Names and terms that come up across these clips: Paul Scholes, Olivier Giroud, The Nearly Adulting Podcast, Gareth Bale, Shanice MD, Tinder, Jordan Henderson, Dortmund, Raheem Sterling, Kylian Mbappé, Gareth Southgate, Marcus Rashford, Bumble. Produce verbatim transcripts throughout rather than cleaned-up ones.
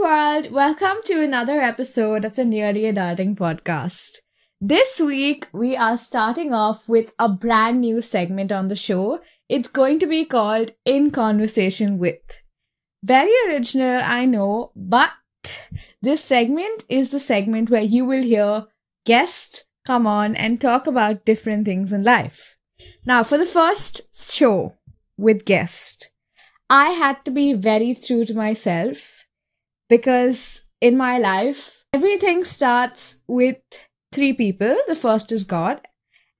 world, welcome to another episode of the Nearly Adulting Podcast. This week, we are starting off with a brand new segment on the show. It's going to be called In Conversation With. Very original, I know, but this segment is the segment where you will hear guests come on and talk about different things in life. Now, for the first show with guests, I had to be very true to myself because in my life, everything starts with three people. The first is God,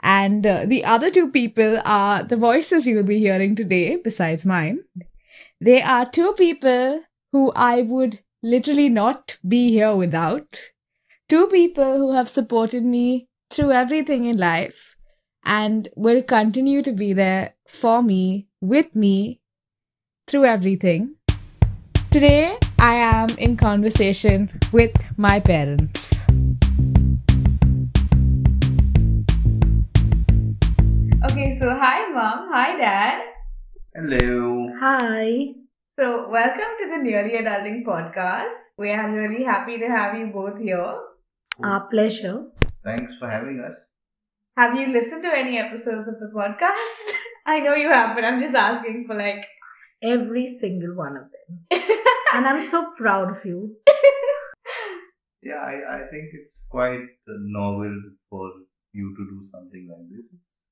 and uh, the other two people are the voices you'll be hearing today, besides mine. They are two people who I would literally not be here without. Two people who have supported me through everything in life and will continue to be there for me, with me, through everything. Today, I am in conversation with my parents. Okay, so hi mom, hi dad. Hello. Hi. So welcome to the Nearly Adulting Podcast. We are really happy to have you both here. Our pleasure. Thanks for having us. Have you listened to any episodes of the podcast? I know you have, but I'm just asking for like every single one of them. And I'm so proud of you. Yeah, I, I think it's quite novel for you to do something like this.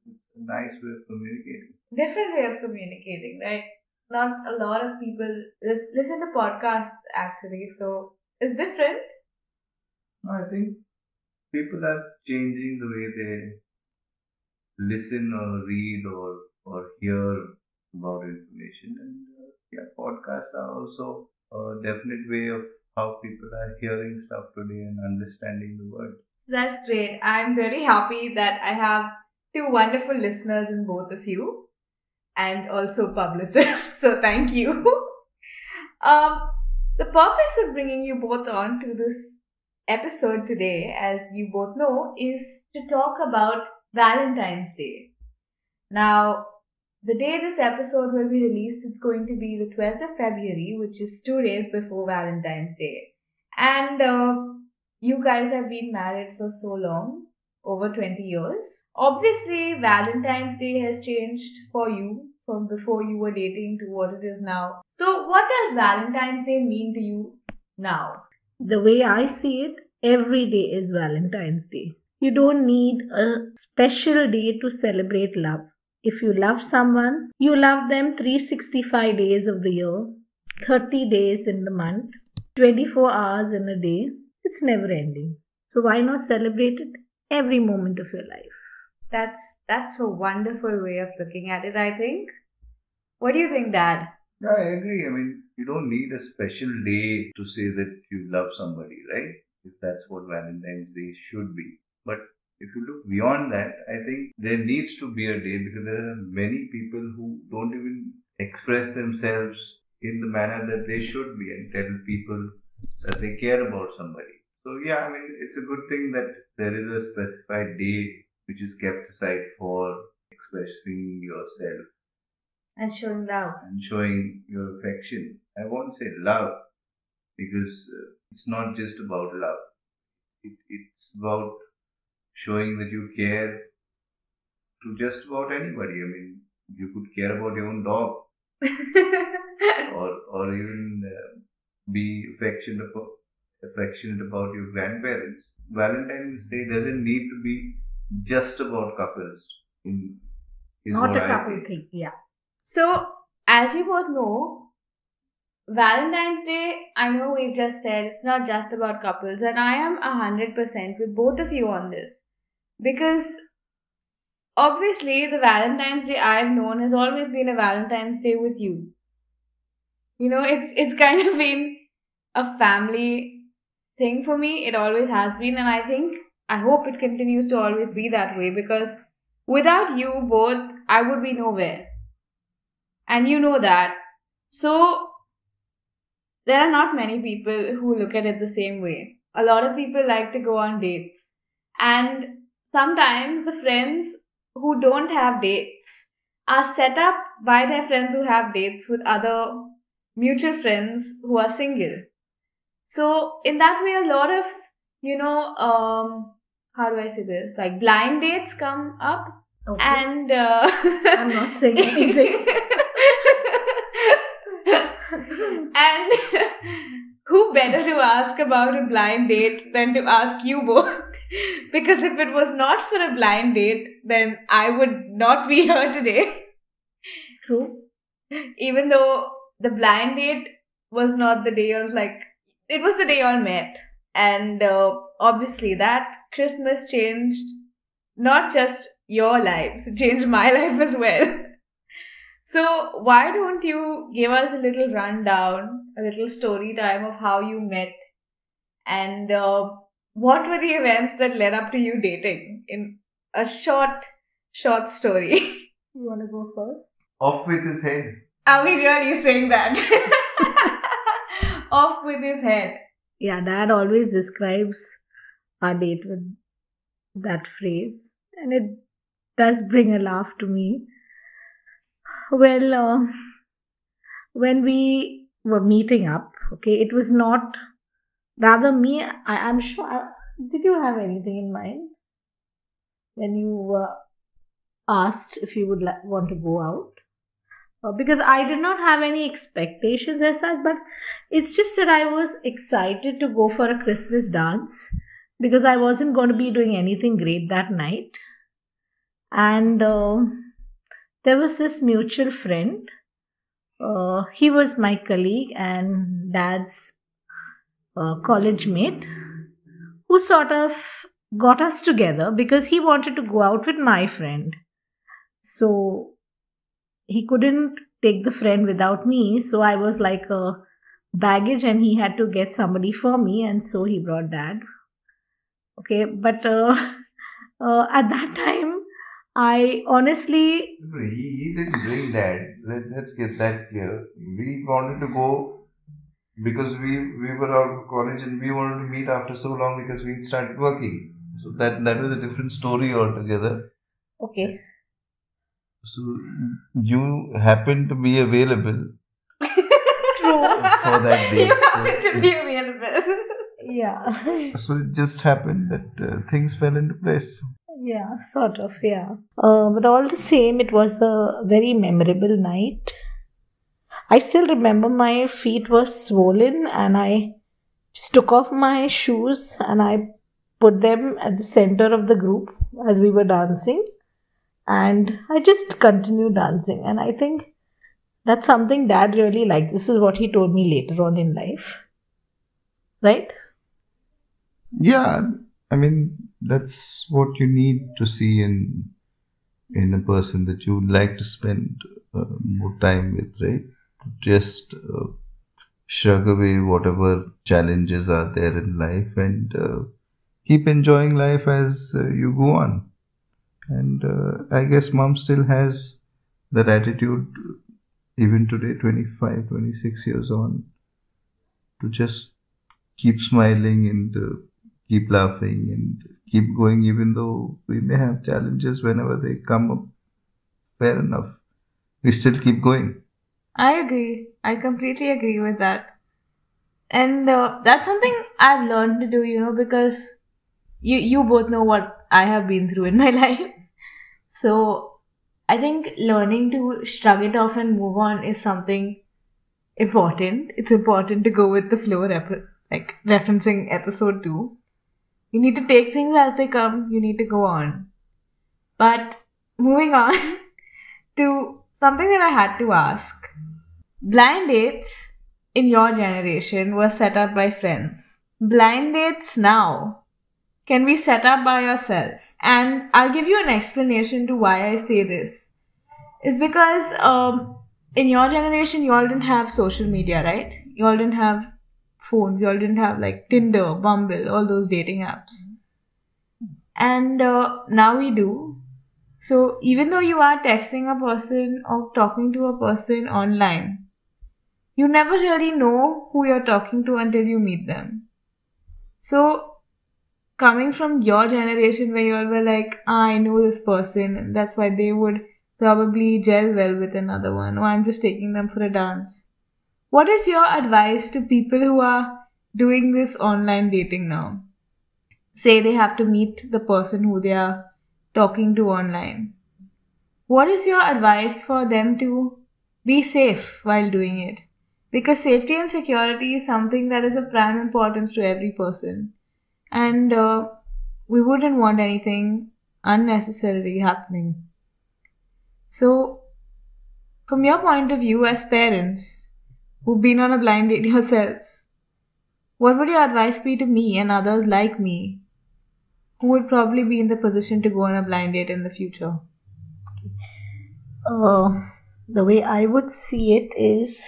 It's a nice way of communicating. Different way of communicating, right? Not a lot of people listen to podcasts, actually. So, it's different. I think people are changing the way they listen or read or, or hear about information, and uh, yeah, podcasts are also a definite way of how people are hearing stuff today and understanding the world. That's great. I'm very happy that I have two wonderful listeners in both of you, and also publicists, so thank you. um, the purpose of bringing you both on to this episode today, as you both know, is to talk about Valentine's Day. Now, the day this episode will be released is going to be the twelfth of February, which is two days before Valentine's Day. And uh, you guys have been married for so long, over twenty years. Obviously, Valentine's Day has changed for you from before you were dating to what it is now. So what does Valentine's Day mean to you now? The way I see it, every day is Valentine's Day. You don't need a special day to celebrate love. If you love someone, you love them three hundred sixty-five days of the year, thirty days in the month, twenty-four hours in a day. It's never ending. So why not celebrate it every moment of your life? That's that's a wonderful way of looking at it, I think. What do you think, Dad? Yeah, I agree. I mean, you don't need a special day to say that you love somebody, right? If that's what Valentine's Day should be. But if you look beyond that, I think there needs to be a day because there are many people who don't even express themselves in the manner that they should be and tell people that they care about somebody. So yeah, I mean, it's a good thing that there is a specified day which is kept aside for expressing yourself. And showing love. And showing your affection. I won't say love because it's not just about love. It, it's about showing that you care to just about anybody. I mean, you could care about your own dog or or even uh, be affectionate about, affectionate about your grandparents. Valentine's Day doesn't need to be just about couples. In, is Not a I couple think. thing, yeah. So, as you both know, Valentine's Day, I know we've just said, it's not just about couples, and I am one hundred percent with both of you on this. Because obviously the Valentine's Day I've known has always been a Valentine's Day with you. You know, it's it's kind of been a family thing for me. It always has been, and I think, I hope it continues to always be that way, because without you both, I would be nowhere. And you know that. So, there are not many people who look at it the same way. A lot of people like to go on dates. And sometimes the friends who don't have dates are set up by their friends who have dates with other mutual friends who are single. So in that way, a lot of, you know, um, how do I say this? Like blind dates come up. Okay. And uh, I'm not saying anything. And who better to ask about a blind date than to ask you both? Because if it was not for a blind date, then I would not be here today. True. Even though the blind date was not the day I was like, it was the day all met. And uh, obviously that Christmas changed not just your lives, it changed my life as well. So why don't you give us a little rundown, a little story time of how you met and uh, what were the events that led up to you dating in a short, short story? You want to go first? Off with his head. Are we really saying that? Off with his head. Yeah, Dad always describes our date with that phrase. And it does bring a laugh to me. Well, uh, when we were meeting up, okay, it was not, rather me, I, I'm sure, I, did you have anything in mind when you uh, asked if you would la- want to go out? Uh, because I did not have any expectations as such, but it's just that I was excited to go for a Christmas dance because I wasn't going to be doing anything great that night. And uh, there was this mutual friend. Uh, he was my colleague and Dad's uh, college mate, who sort of got us together because he wanted to go out with my friend. So he couldn't take the friend without me. So I was like a baggage and he had to get somebody for me. And so he brought Dad. Okay, but uh, uh, at that time, I honestly... He, he didn't bring that. Let, let's get that clear. We wanted to go because we, we were out of college and we wanted to meet after so long because we started working. So that, that was a different story altogether. Okay. So you happened to be available. True. For that day. You happened so to be available. Yeah. So it just happened that uh, things fell into place. Yeah, sort of, yeah. Uh, but all the same, it was a very memorable night. I still remember my feet were swollen and I just took off my shoes and I put them at the center of the group as we were dancing. And I just continued dancing. And I think that's something Dad really liked. This is what he told me later on in life. Right? Yeah, I mean, that's what you need to see in in a person that you would like to spend uh, more time with, right? Just uh, shrug away whatever challenges are there in life and uh, keep enjoying life as uh, you go on. And uh, I guess Mom still has that attitude even today, twenty-five, twenty-six years on, to just keep smiling and uh, keep laughing and keep going, even though we may have challenges whenever they come up. Fair enough. We still keep going. I agree. I completely agree with that. And uh, that's something I've learned to do, you know, because you, you both know what I have been through in my life. So I think learning to shrug it off and move on is something important. It's important to go with the flow, rep- like referencing episode two. You need to take things as they come. You need to go on. But moving on to something that I had to ask. Blind dates in your generation were set up by friends. Blind dates now can be set up by yourself. And I'll give you an explanation to why I say this. It's because um, in your generation, you all didn't have social media, right? You all didn't have phones. You all didn't have like Tinder, Bumble, all those dating apps. And uh, now we do. So even though you are texting a person or talking to a person online, you never really know who you're talking to until you meet them. So coming from your generation where you all were like, ah, I know this person and that's why they would probably gel well with another one, or I'm just taking them for a dance. What is your advice to people who are doing this online dating now. Say they have to meet the person who they are talking to online. What is your advice for them to be safe while doing it? Because safety and security is something that is of prime importance to every person. And uh, we wouldn't want anything unnecessary happening. So, from your point of view as parents who've been on a blind date yourselves, what would your advice be to me and others like me who would probably be in the position to go on a blind date in the future? Uh, the way I would see it is,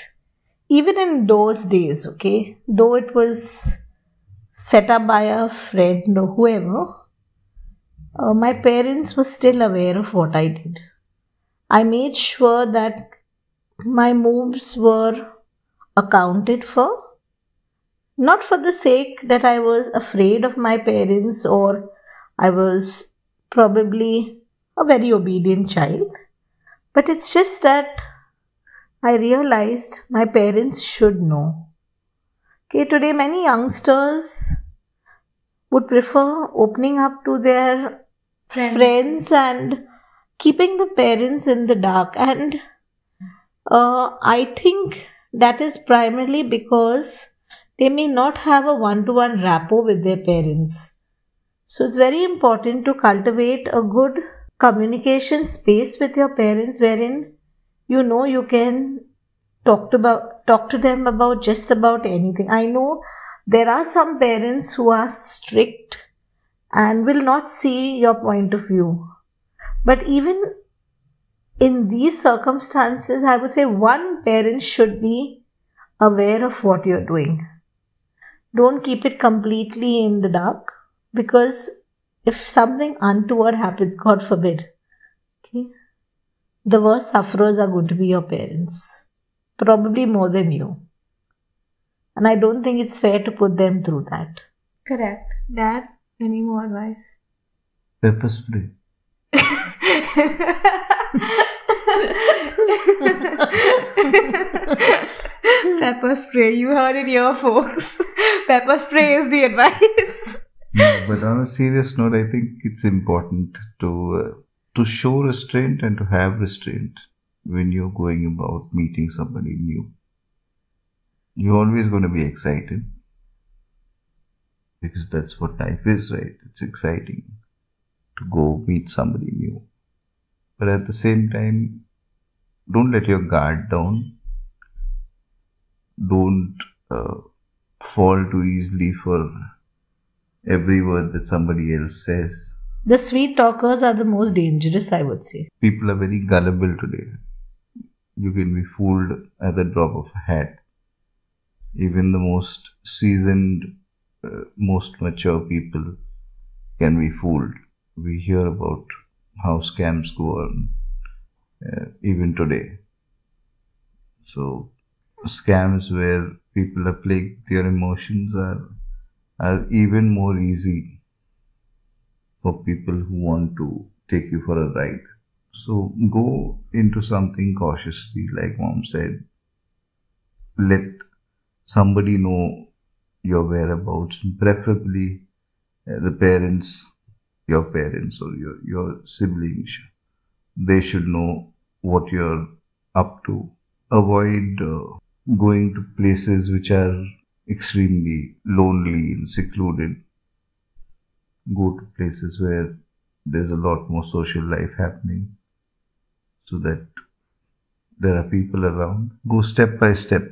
even in those days, okay, though it was set up by a friend or whoever, uh, my parents were still aware of what I did. I made sure that my moves were accounted for, not for the sake that I was afraid of my parents or I was probably a very obedient child, but it's just that I realized my parents should know. Okay, today many youngsters would prefer opening up to their friends, friends and keeping the parents in the dark, and uh, I think that is primarily because they may not have a one-to-one rapport with their parents. So it's very important to cultivate a good communication space with your parents wherein you know you can talk to, about, talk to them about just about anything. I know there are some parents who are strict and will not see your point of view. But even in these circumstances, I would say one parent should be aware of what you're doing. Don't keep it completely in the dark, because if something untoward happens, God forbid, okay, the worst sufferers are going to be your parents, probably more than you. And I don't think it's fair to put them through that. Correct. Dad, any more advice? Pepper spray. Pepper spray, you heard it here, folks. Pepper spray is the advice. No, but on a serious note, I think it's important to uh, to show restraint and to have restraint when you're going about meeting somebody new. You're always going to be excited, because that's what life is, right? It's exciting to go meet somebody new. But at the same time, don't let your guard down. Don't uh, fall too easily for every word that somebody else says. The sweet talkers are the most dangerous, I would say. People are very gullible today. You can be fooled at the drop of a hat. Even the most seasoned, uh, most mature people can be fooled. We hear about how scams go on, uh, even today. So, scams where people are plagued, their emotions are are even more easy for people who want to take you for a ride. So, go into something cautiously, like Mom said. Let somebody know your whereabouts, preferably uh, the parents. Your parents or your, your siblings, they should know what you're up to. Avoid uh, going to places which are extremely lonely and secluded. Go to places where there's a lot more social life happening, so that there are people around. Go step by step.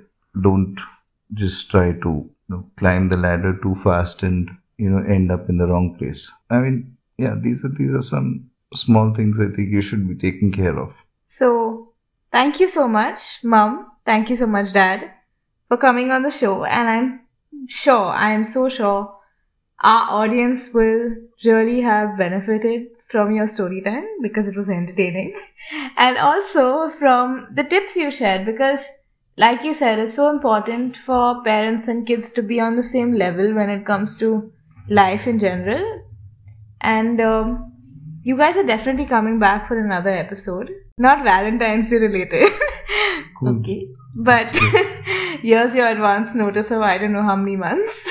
Don't just try to you know, climb the ladder too fast and you know end up in the wrong place. I mean, yeah, these are these are some small things I think you should be taking care of. So, thank you so much, Mom. Thank you so much, Dad, for coming on the show. And I'm sure, I'm so sure, our audience will really have benefited from your story time, because it was entertaining. And also from the tips you shared, because like you said, it's so important for parents and kids to be on the same level when it comes to life in general. And um, you guys are definitely coming back for another episode. Not Valentine's Day related. Cool. Okay. But Here's your advance notice of I don't know how many months.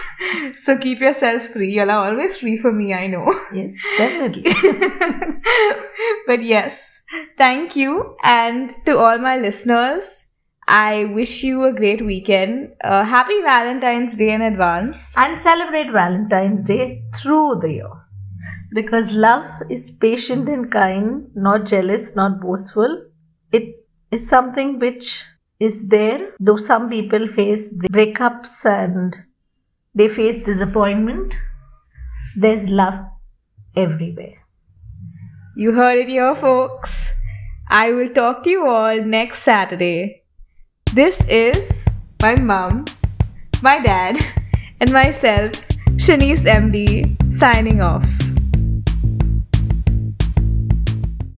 So keep yourselves free. Y'all are always free for me, I know. Yes, definitely. But yes, thank you. And to all my listeners, I wish you a great weekend. Uh, happy Valentine's Day in advance. And celebrate Valentine's Day through the year. Because love is patient and kind, not jealous, not boastful. It is something which is there, though some people face breakups and they face disappointment. There's love everywhere. You heard it here, folks. I will talk to you all next Saturday. This is my mom, my dad, and myself, Shanice M D, signing off.